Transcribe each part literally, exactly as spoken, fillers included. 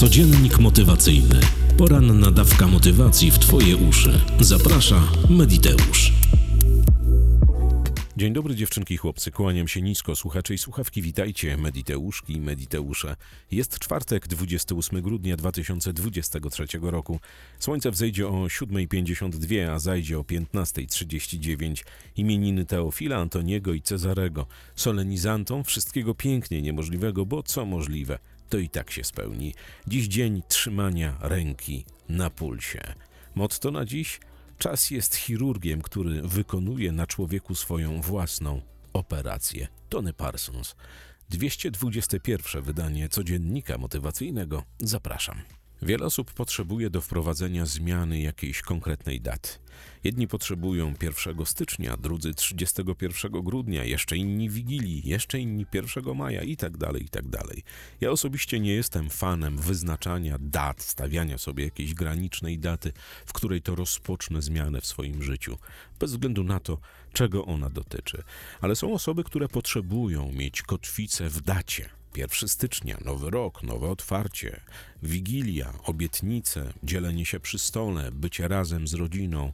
Codziennik motywacyjny. Poranna dawka motywacji w Twoje uszy. Zaprasza Mediteusz. Dzień dobry dziewczynki i chłopcy, kłaniam się nisko, słuchacze i słuchawki, witajcie, Mediteuszki i Mediteusze. Jest czwartek, dwudziestego ósmego grudnia dwa tysiące dwudziestego trzeciego roku. Słońce wzejdzie o siódma pięćdziesiąt dwa, a zajdzie o piętnasta trzydzieści dziewięć. Imieniny Teofila, Antoniego i Cezarego. Solenizantom wszystkiego pięknie niemożliwego, bo co możliwe, to i tak się spełni. Dziś dzień trzymania ręki na pulsie. Motto na dziś? Czas jest chirurgiem, który wykonuje na człowieku swoją własną operację. Tony Parsons. dwieście dwudzieste pierwsze wydanie Codziennika Motywacyjnego. Zapraszam. Wiele osób potrzebuje do wprowadzenia zmiany jakiejś konkretnej daty. Jedni potrzebują pierwszego stycznia, drudzy trzydziestego pierwszego grudnia, jeszcze inni Wigilii, jeszcze inni pierwszego maja i tak dalej, i tak dalej. Ja osobiście nie jestem fanem wyznaczania dat, stawiania sobie jakiejś granicznej daty, w której to rozpocznę zmianę w swoim życiu, bez względu na to, czego ona dotyczy. Ale są osoby, które potrzebują mieć kotwicę w dacie. pierwszego stycznia, nowy rok, nowe otwarcie, wigilia, obietnice, dzielenie się przy stole, bycie razem z rodziną.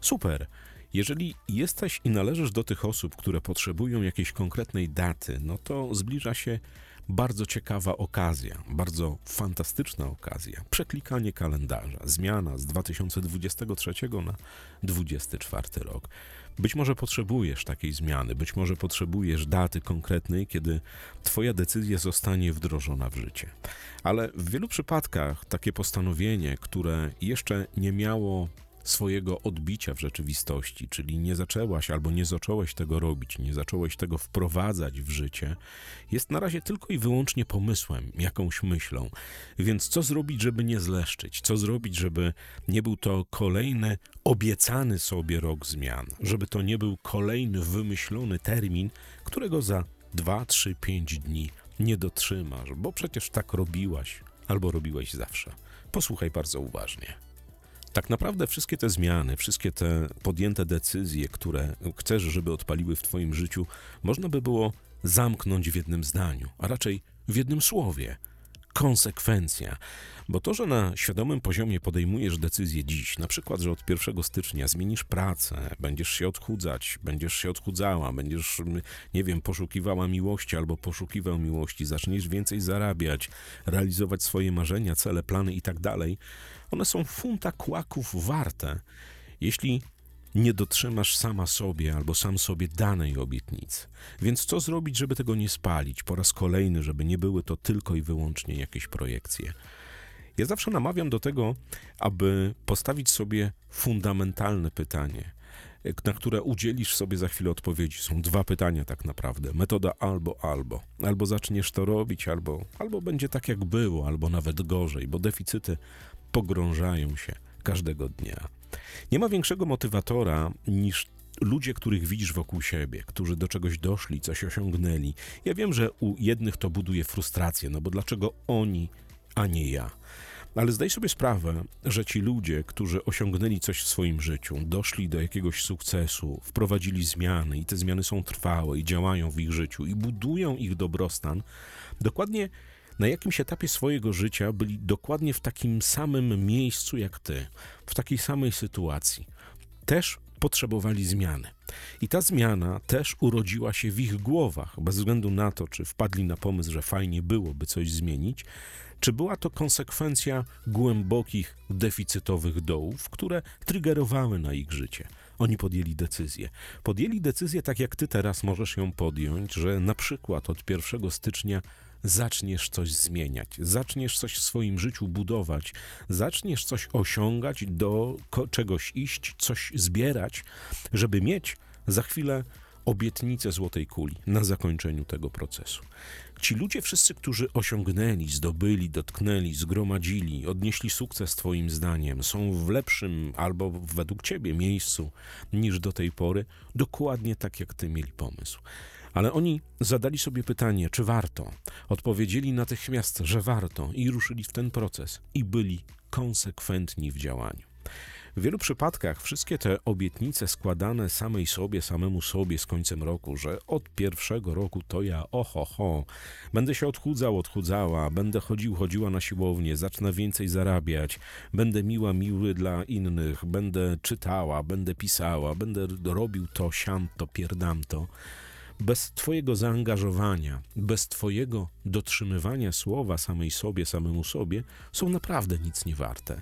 Super! Jeżeli jesteś i należysz do tych osób, które potrzebują jakiejś konkretnej daty, no to zbliża się bardzo ciekawa okazja, bardzo fantastyczna okazja. Przeklikanie kalendarza, zmiana z dwa tysiące dwudziestego trzeciego na dwudziesty czwarty rok. Być może potrzebujesz takiej zmiany, być może potrzebujesz daty konkretnej, kiedy twoja decyzja zostanie wdrożona w życie. Ale w wielu przypadkach takie postanowienie, które jeszcze nie miało swojego odbicia w rzeczywistości, czyli nie zaczęłaś albo nie zacząłeś tego robić, nie zacząłeś tego wprowadzać w życie, jest na razie tylko i wyłącznie pomysłem, jakąś myślą. Więc co zrobić, żeby nie zleszczyć? Co zrobić, żeby nie był to kolejny obiecany sobie rok zmian? Żeby to nie był kolejny wymyślony termin, którego za dwa, trzy, pięć dni nie dotrzymasz, bo przecież tak robiłaś albo robiłeś zawsze. Posłuchaj bardzo uważnie. Tak naprawdę wszystkie te zmiany, wszystkie te podjęte decyzje, które chcesz, żeby odpaliły w twoim życiu, można by było zamknąć w jednym zdaniu, a raczej w jednym słowie. Konsekwencja. Bo to, że na świadomym poziomie podejmujesz decyzję dziś, na przykład, że od pierwszego stycznia zmienisz pracę, będziesz się odchudzać, będziesz się odchudzała, będziesz, nie wiem, poszukiwała miłości albo poszukiwał miłości, zaczniesz więcej zarabiać, realizować swoje marzenia, cele, plany i tak dalej, one są funta kłaków warte, jeśli nie dotrzymasz sama sobie albo sam sobie danej obietnicy. Więc co zrobić, żeby tego nie spalić po raz kolejny, żeby nie były to tylko i wyłącznie jakieś projekcje? Ja zawsze namawiam do tego, aby postawić sobie fundamentalne pytanie, na które udzielisz sobie za chwilę odpowiedzi. Są dwa pytania tak naprawdę. Metoda albo, albo. Albo zaczniesz to robić, albo, albo będzie tak jak było, albo nawet gorzej, bo deficyty pogrążają się każdego dnia. Nie ma większego motywatora niż ludzie, których widzisz wokół siebie, którzy do czegoś doszli, coś osiągnęli. Ja wiem, że u jednych to buduje frustrację, no bo dlaczego oni, a nie ja? Ale zdaj sobie sprawę, że ci ludzie, którzy osiągnęli coś w swoim życiu, doszli do jakiegoś sukcesu, wprowadzili zmiany i te zmiany są trwałe i działają w ich życiu i budują ich dobrostan, dokładnie na jakimś etapie swojego życia byli dokładnie w takim samym miejscu jak ty, w takiej samej sytuacji. Też potrzebowali zmiany. I ta zmiana też urodziła się w ich głowach, bez względu na to, czy wpadli na pomysł, że fajnie byłoby coś zmienić, czy była to konsekwencja głębokich, deficytowych dołów, które triggerowały na ich życie. Oni podjęli decyzję. Podjęli decyzję tak, jak ty teraz możesz ją podjąć, że na przykład od pierwszego stycznia zaczniesz coś zmieniać, zaczniesz coś w swoim życiu budować, zaczniesz coś osiągać, do czegoś iść, coś zbierać, żeby mieć za chwilę obietnicę złotej kuli na zakończeniu tego procesu. Ci ludzie wszyscy, którzy osiągnęli, zdobyli, dotknęli, zgromadzili, odnieśli sukces twoim zdaniem, są w lepszym albo według ciebie miejscu niż do tej pory, dokładnie tak jak ty mieli pomysł. Ale oni zadali sobie pytanie, czy warto. Odpowiedzieli natychmiast, że warto i ruszyli w ten proces i byli konsekwentni w działaniu. W wielu przypadkach wszystkie te obietnice składane samej sobie, samemu sobie z końcem roku, że od pierwszego roku to ja oho ho, będę się odchudzał, odchudzała, będę chodził, chodziła na siłownię, zacznę więcej zarabiać, będę miła, miły dla innych, będę czytała, będę pisała, będę robił to, siam to, pierdam to. Bez twojego zaangażowania, bez twojego dotrzymywania słowa samej sobie, samemu sobie, są naprawdę nic nie warte.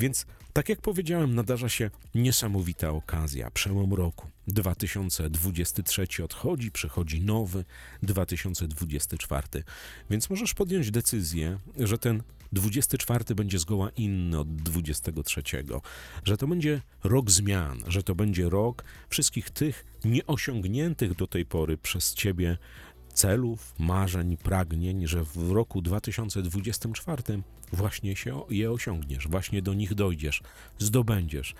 Więc tak jak powiedziałem, nadarza się niesamowita okazja, przełom roku. dwa tysiące dwudziesty trzeci odchodzi, przychodzi nowy, dwa tysiące dwudziesty czwarty. Więc możesz podjąć decyzję, że ten dwudziesty czwarty będzie zgoła inny od dwudziestego trzeciego, że to będzie rok zmian, że to będzie rok wszystkich tych nieosiągniętych do tej pory przez ciebie celów, marzeń, pragnień, że w roku dwa tysiące dwudziestym czwartym właśnie się je osiągniesz, właśnie do nich dojdziesz, zdobędziesz.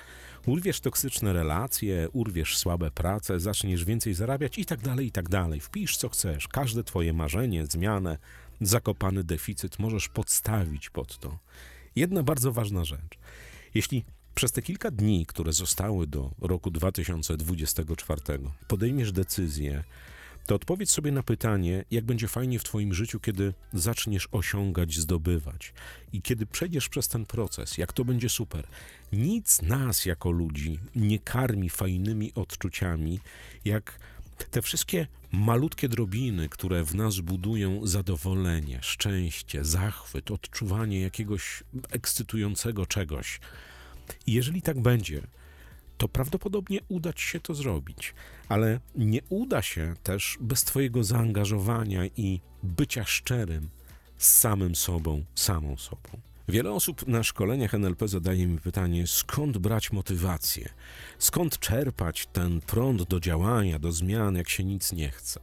Urwiesz toksyczne relacje, urwiesz słabe prace, zaczniesz więcej zarabiać i tak dalej, i tak dalej. Wpisz co chcesz, każde twoje marzenie, zmianę, zakopany deficyt możesz podstawić pod to. Jedna bardzo ważna rzecz. Jeśli przez te kilka dni, które zostały do roku dwa tysiące dwudziestego czwartego, podejmiesz decyzję, to odpowiedz sobie na pytanie, jak będzie fajnie w twoim życiu, kiedy zaczniesz osiągać, zdobywać i kiedy przejdziesz przez ten proces, jak to będzie super. Nic nas jako ludzi nie karmi fajnymi odczuciami, jak te wszystkie malutkie drobiny, które w nas budują zadowolenie, szczęście, zachwyt, odczuwanie jakiegoś ekscytującego czegoś. I jeżeli tak będzie, to prawdopodobnie uda ci się to zrobić, ale nie uda się też bez twojego zaangażowania i bycia szczerym z samym sobą, samą sobą. Wiele osób na szkoleniach N L P zadaje mi pytanie, skąd brać motywację, skąd czerpać ten prąd do działania, do zmian, jak się nic nie chce.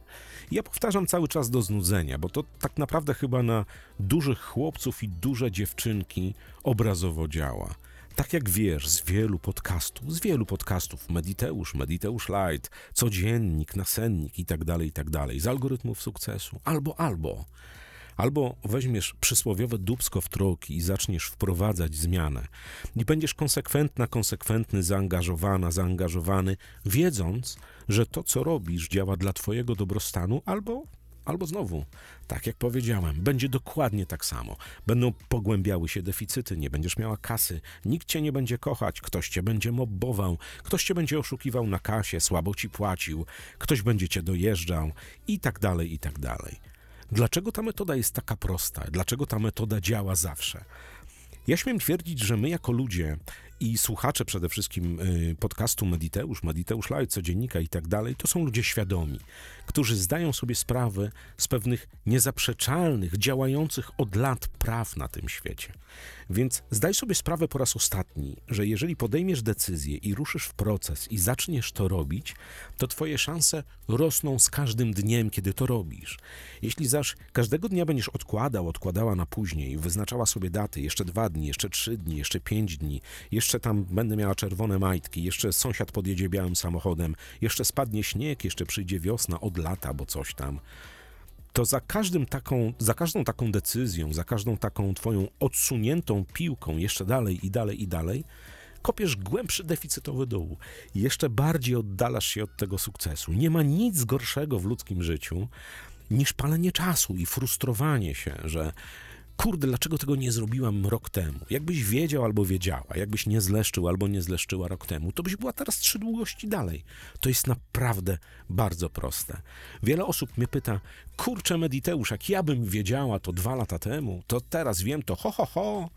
I ja powtarzam cały czas do znudzenia, bo to tak naprawdę chyba na dużych chłopców i duże dziewczynki obrazowo działa. Tak jak wiesz z wielu podcastów, z wielu podcastów, Mediteusz, Mediteusz Light, Codziennik, Nasennik i tak dalej, i tak dalej, z algorytmów sukcesu, albo, albo. Albo weźmiesz przysłowiowe dupsko w troki i zaczniesz wprowadzać zmianę i będziesz konsekwentna, konsekwentny, zaangażowana, zaangażowany, wiedząc, że to, co robisz, działa dla twojego dobrostanu albo... Albo znowu, tak jak powiedziałem, będzie dokładnie tak samo. Będą pogłębiały się deficyty, nie będziesz miała kasy, nikt cię nie będzie kochać, ktoś cię będzie mobbował, ktoś cię będzie oszukiwał na kasie, słabo ci płacił, ktoś będzie cię dojeżdżał i tak dalej, i tak dalej. Dlaczego ta metoda jest taka prosta? Dlaczego ta metoda działa zawsze? Ja śmiem twierdzić, że my jako ludzie i słuchacze przede wszystkim podcastu Mediteusz, Mediteusz Live, Codziennika i tak dalej, to są ludzie świadomi, którzy zdają sobie sprawę z pewnych niezaprzeczalnych, działających od lat praw na tym świecie. Więc zdaj sobie sprawę po raz ostatni, że jeżeli podejmiesz decyzję i ruszysz w proces i zaczniesz to robić, to twoje szanse rosną z każdym dniem, kiedy to robisz. Jeśli zaś każdego dnia będziesz odkładał, odkładała na później, wyznaczała sobie daty, jeszcze dwa dni, jeszcze trzy dni, jeszcze pięć dni, jeszcze tam będę miała czerwone majtki, jeszcze sąsiad podjedzie białym samochodem, jeszcze spadnie śnieg, jeszcze przyjdzie wiosna od lata, bo coś tam. To za każdym taką, za każdą taką decyzją, za każdą taką twoją odsuniętą piłką jeszcze dalej i dalej i dalej, kopiesz głębszy deficytowy dół. Jeszcze bardziej oddalasz się od tego sukcesu. Nie ma nic gorszego w ludzkim życiu niż palenie czasu i frustrowanie się, że kurde, dlaczego tego nie zrobiłam rok temu? Jakbyś wiedział albo wiedziała, jakbyś nie zleszczył albo nie zleszczyła rok temu, to byś była teraz trzy długości dalej. To jest naprawdę bardzo proste. Wiele osób mnie pyta, kurczę Mediteusz, jak ja bym wiedziała to dwa lata temu, to teraz wiem to ho, ho, ho.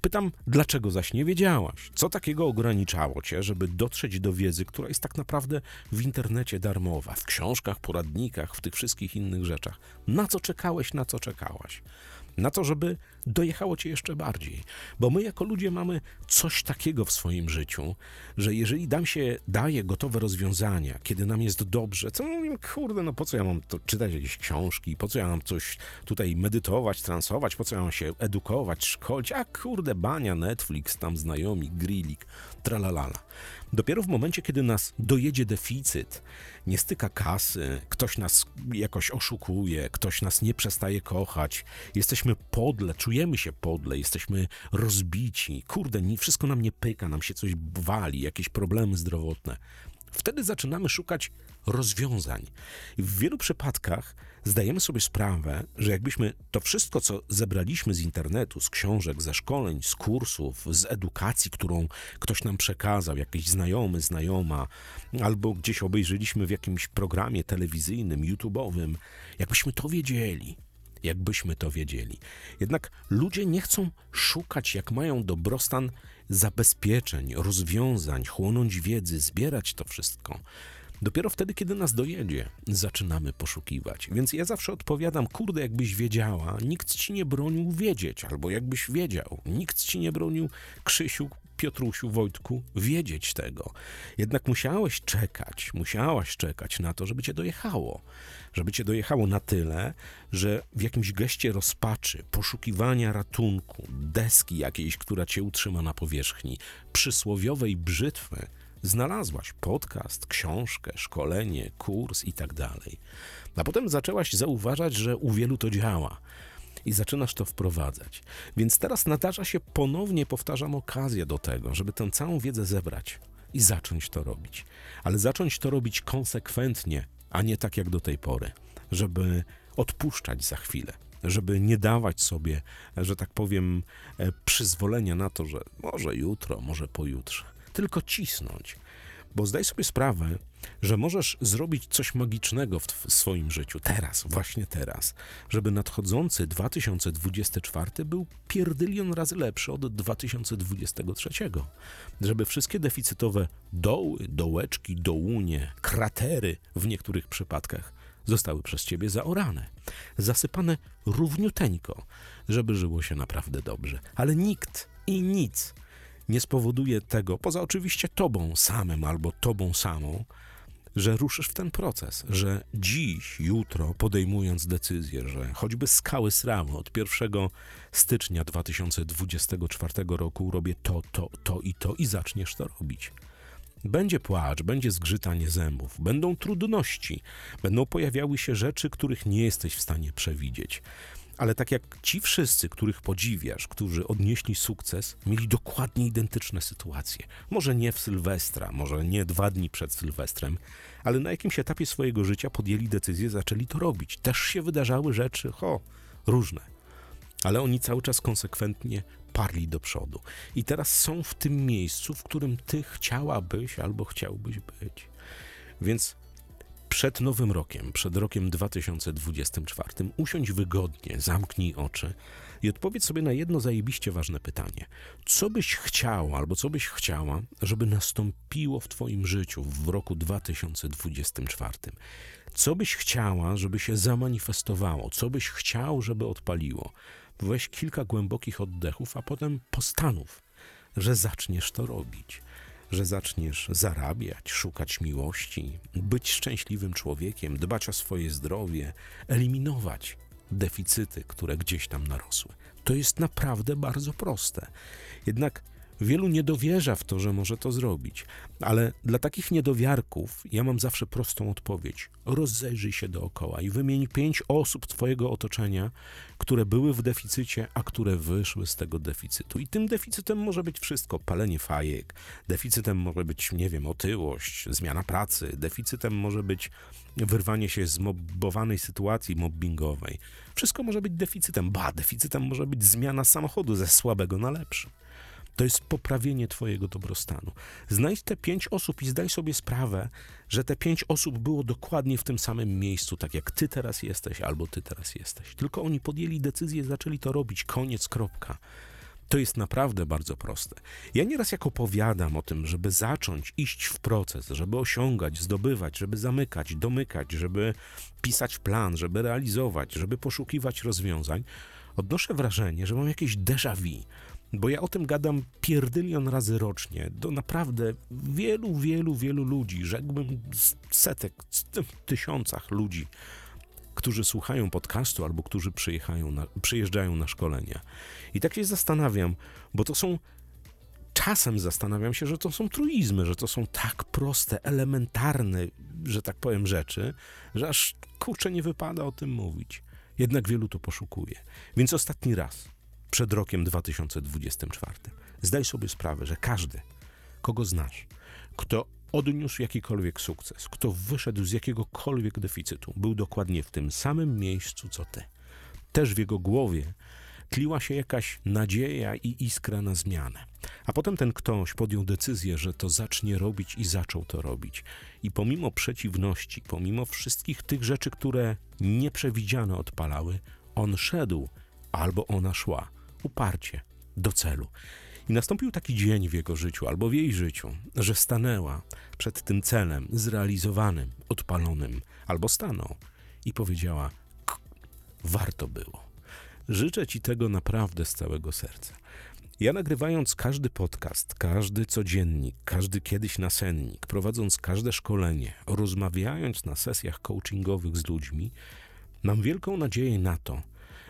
Pytam, dlaczego zaś nie wiedziałaś? Co takiego ograniczało cię, żeby dotrzeć do wiedzy, która jest tak naprawdę w internecie darmowa, w książkach, poradnikach, w tych wszystkich innych rzeczach? Na co czekałeś, na co czekałaś? Na to, żeby dojechało cię jeszcze bardziej. Bo my jako ludzie mamy coś takiego w swoim życiu, że jeżeli nam się daje gotowe rozwiązania, kiedy nam jest dobrze, co mówimy, kurde, no po co ja mam to czytać jakieś książki, po co ja mam coś tutaj medytować, transować, po co ja mam się edukować, szkolić, a kurde, bania, Netflix, tam znajomi, grillik, tralalala. Dopiero w momencie, kiedy nas dojedzie deficyt, nie styka kasy, ktoś nas jakoś oszukuje, ktoś nas nie przestaje kochać, jesteśmy podle, czujemy się podle, jesteśmy rozbici, kurde, nie, wszystko nam nie pyka, nam się coś wali, jakieś problemy zdrowotne. Wtedy zaczynamy szukać rozwiązań. W wielu przypadkach zdajemy sobie sprawę, że jakbyśmy to wszystko, co zebraliśmy z internetu, z książek, ze szkoleń, z kursów, z edukacji, którą ktoś nam przekazał, jakiś znajomy, znajoma, albo gdzieś obejrzeliśmy w jakimś programie telewizyjnym, YouTube'owym, jakbyśmy to wiedzieli. Jakbyśmy to wiedzieli. Jednak ludzie nie chcą szukać, jak mają dobrostan, zabezpieczeń, rozwiązań, chłonąć wiedzy, zbierać to wszystko. Dopiero wtedy, kiedy nas dojedzie, zaczynamy poszukiwać. Więc ja zawsze odpowiadam, kurde, jakbyś wiedziała, nikt ci nie bronił wiedzieć, albo jakbyś wiedział, nikt ci nie bronił, Krzysiu, Piotrusiu, Wojtku, wiedzieć tego. Jednak musiałeś czekać, musiałaś czekać na to, żeby cię dojechało. Żeby cię dojechało na tyle, że w jakimś geście rozpaczy, poszukiwania ratunku, deski jakiejś, która cię utrzyma na powierzchni, przysłowiowej brzytwy, znalazłaś podcast, książkę, szkolenie, kurs i tak dalej. A potem zaczęłaś zauważać, że u wielu to działa. I zaczynasz to wprowadzać. Więc teraz nadarza się ponownie, powtarzam, okazję do tego, żeby tę całą wiedzę zebrać i zacząć to robić. Ale zacząć to robić konsekwentnie, a nie tak jak do tej pory, żeby odpuszczać za chwilę, żeby nie dawać sobie, że tak powiem, przyzwolenia na to, że może jutro, może pojutrze. Tylko cisnąć. Bo zdaj sobie sprawę, że możesz zrobić coś magicznego w, w swoim życiu, teraz, właśnie teraz, żeby nadchodzący dwa tysiące dwudziesty czwarty był pierdylion razy lepszy od dwa tysiące dwudziestego trzeciego. Żeby wszystkie deficytowe doły, dołeczki, dołunie, kratery w niektórych przypadkach zostały przez ciebie zaorane, zasypane równiuteńko, żeby żyło się naprawdę dobrze. Ale nikt i nic nie spowoduje tego, poza oczywiście tobą samym albo tobą samą, że ruszysz w ten proces, że dziś, jutro, podejmując decyzję, że choćby z skały sramu od pierwszego stycznia dwa tysiące dwudziestego czwartego roku robię to, to, to i to i zaczniesz to robić. Będzie płacz, będzie zgrzytanie zębów, będą trudności, będą pojawiały się rzeczy, których nie jesteś w stanie przewidzieć. Ale tak jak ci wszyscy, których podziwiasz, którzy odnieśli sukces, mieli dokładnie identyczne sytuacje. Może nie w Sylwestra, może nie dwa dni przed Sylwestrem, ale na jakimś etapie swojego życia podjęli decyzję, zaczęli to robić. Też się wydarzały rzeczy, ho, różne. Ale oni cały czas konsekwentnie parli do przodu. I teraz są w tym miejscu, w którym ty chciałabyś albo chciałbyś być. Więc przed nowym rokiem, przed rokiem dwa tysiące dwudziestym czwartym usiądź wygodnie, zamknij oczy i odpowiedz sobie na jedno zajebiście ważne pytanie. Co byś chciała albo co byś chciała, żeby nastąpiło w twoim życiu w roku dwa tysiące dwudziestym czwartym? Co byś chciała, żeby się zamanifestowało? Co byś chciał, żeby odpaliło? Weź kilka głębokich oddechów, a potem postanów, że zaczniesz to robić. Że zaczniesz zarabiać, szukać miłości, być szczęśliwym człowiekiem, dbać o swoje zdrowie, eliminować deficyty, które gdzieś tam narosły. To jest naprawdę bardzo proste. Jednak wielu nie dowierza w to, że może to zrobić. Ale dla takich niedowiarków ja mam zawsze prostą odpowiedź. Rozejrzyj się dookoła i wymień pięć osób twojego otoczenia, które były w deficycie, a które wyszły z tego deficytu. I tym deficytem może być wszystko. Palenie fajek, deficytem może być, nie wiem, otyłość, zmiana pracy, deficytem może być wyrwanie się z mobbowanej sytuacji mobbingowej. Wszystko może być deficytem. Ba, deficytem może być zmiana samochodu ze słabego na lepszy. To jest poprawienie twojego dobrostanu. Znajdź te pięć osób i zdaj sobie sprawę, że te pięć osób było dokładnie w tym samym miejscu, tak jak ty teraz jesteś albo ty teraz jesteś. Tylko oni podjęli decyzję, zaczęli to robić. Koniec, kropka. To jest naprawdę bardzo proste. Ja nieraz jak opowiadam o tym, żeby zacząć iść w proces, żeby osiągać, zdobywać, żeby zamykać, domykać, żeby pisać plan, żeby realizować, żeby poszukiwać rozwiązań, odnoszę wrażenie, że mam jakieś déjà vu. Bo ja o tym gadam pierdylion razy rocznie do naprawdę wielu, wielu, wielu ludzi, rzekłbym setek, tysiącach ludzi, którzy słuchają podcastu albo którzy przyjeżdżają na, przyjeżdżają na szkolenia. I tak się zastanawiam, bo to są czasem zastanawiam się, że to są truizmy, że to są tak proste, elementarne, że tak powiem, rzeczy, że aż kurczę nie wypada o tym mówić. Jednak wielu to poszukuje. Więc ostatni raz, przed rokiem dwa tysiące dwudziestym czwartym, zdaj sobie sprawę, że każdy, kogo znasz, kto odniósł jakikolwiek sukces, kto wyszedł z jakiegokolwiek deficytu, był dokładnie w tym samym miejscu, co ty. Też w jego głowie tliła się jakaś nadzieja i iskra na zmianę. A potem ten ktoś podjął decyzję, że to zacznie robić i zaczął to robić. I pomimo przeciwności, pomimo wszystkich tych rzeczy, które nieprzewidziane odpalały, on szedł albo ona szła uparcie do celu. I nastąpił taki dzień w jego życiu albo w jej życiu, że stanęła przed tym celem zrealizowanym, odpalonym, albo stanął i powiedziała: warto było. Życzę ci tego naprawdę z całego serca. Ja, nagrywając każdy podcast, każdy codziennik, każdy kiedyś nasennik, prowadząc każde szkolenie, rozmawiając na sesjach coachingowych z ludźmi, mam wielką nadzieję na to,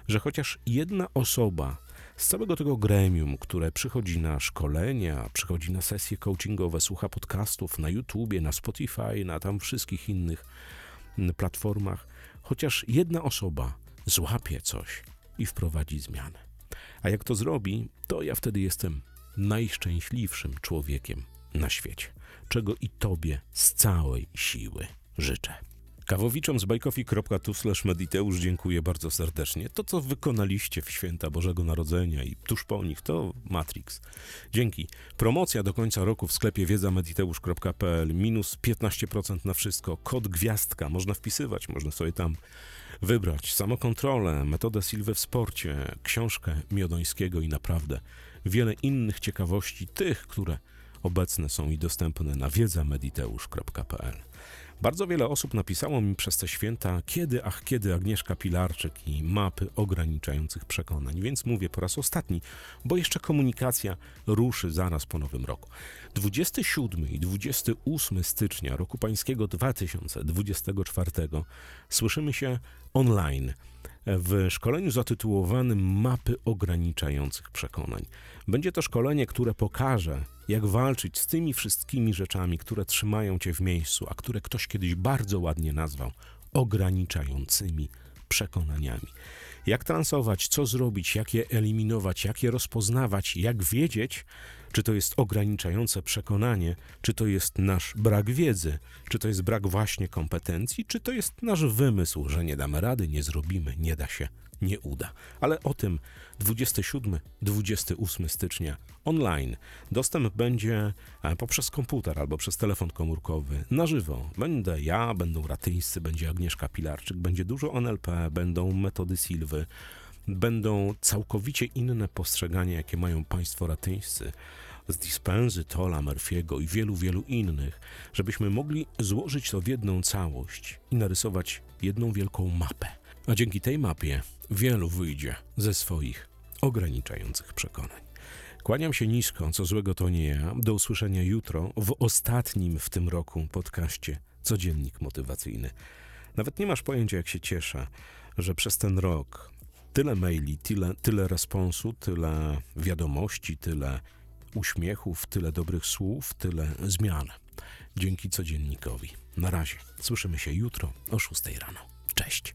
że chociaż jedna osoba z całego tego gremium, które przychodzi na szkolenia, przychodzi na sesje coachingowe, słucha podcastów na YouTubie, na Spotify, na tam wszystkich innych platformach, chociaż jedna osoba złapie coś i wprowadzi zmianę. A jak to zrobi, to ja wtedy jestem najszczęśliwszym człowiekiem na świecie, czego i tobie z całej siły życzę. Kawowiczom z bajkofi kropka tu slash mediteusz dziękuję bardzo serdecznie. To, co wykonaliście w święta Bożego Narodzenia i tuż po nich, to Matrix. Dzięki. Promocja do końca roku w sklepie wiedza mediteusz kropka p l. Minus piętnaście procent na wszystko. Kod gwiazdka. Można wpisywać, można sobie tam wybrać. Samokontrolę, metodę Silwy w sporcie, książkę Miodońskiego i naprawdę wiele innych ciekawości, tych, które obecne są i dostępne na wiedza mediteusz kropka p l. Bardzo wiele osób napisało mi przez te święta, kiedy, ach kiedy Agnieszka Pilarczyk i mapy ograniczających przekonań, więc mówię po raz ostatni, bo jeszcze komunikacja ruszy zaraz po nowym roku. dwudziestego siódmego i dwudziestego ósmego stycznia roku pańskiego dwa tysiące dwudziestego czwartego słyszymy się online w szkoleniu zatytułowanym Mapy ograniczających przekonań. Będzie to szkolenie, które pokaże, jak walczyć z tymi wszystkimi rzeczami, które trzymają cię w miejscu, a które ktoś kiedyś bardzo ładnie nazwał ograniczającymi przekonaniami. Jak transować, co zrobić, jak je eliminować, jak je rozpoznawać, jak wiedzieć, czy to jest ograniczające przekonanie, czy to jest nasz brak wiedzy, czy to jest brak właśnie kompetencji, czy to jest nasz wymysł, że nie damy rady, nie zrobimy, nie da się, nie uda. Ale o tym dwudziestego siódmego do dwudziestego ósmego stycznia online. Dostęp będzie poprzez komputer albo przez telefon komórkowy na żywo. Będę ja, będą ratyńscy, będzie Agnieszka Pilarczyk, będzie dużo N L P, będą metody Silwy, będą całkowicie inne postrzegania, jakie mają państwo ratyńscy z Dispenzy, Tola, Murphy'ego i wielu, wielu innych, żebyśmy mogli złożyć to w jedną całość i narysować jedną wielką mapę. A dzięki tej mapie wielu wyjdzie ze swoich ograniczających przekonań. Kłaniam się nisko, co złego to nie ja. Do usłyszenia jutro w ostatnim w tym roku podcaście Codziennik Motywacyjny. Nawet nie masz pojęcia, jak się cieszę, że przez ten rok tyle maili, tyle, tyle responsu, tyle wiadomości, tyle uśmiechów, tyle dobrych słów, tyle zmian. Dzięki codziennikowi. Na razie. Słyszymy się jutro o szóstej rano. Cześć.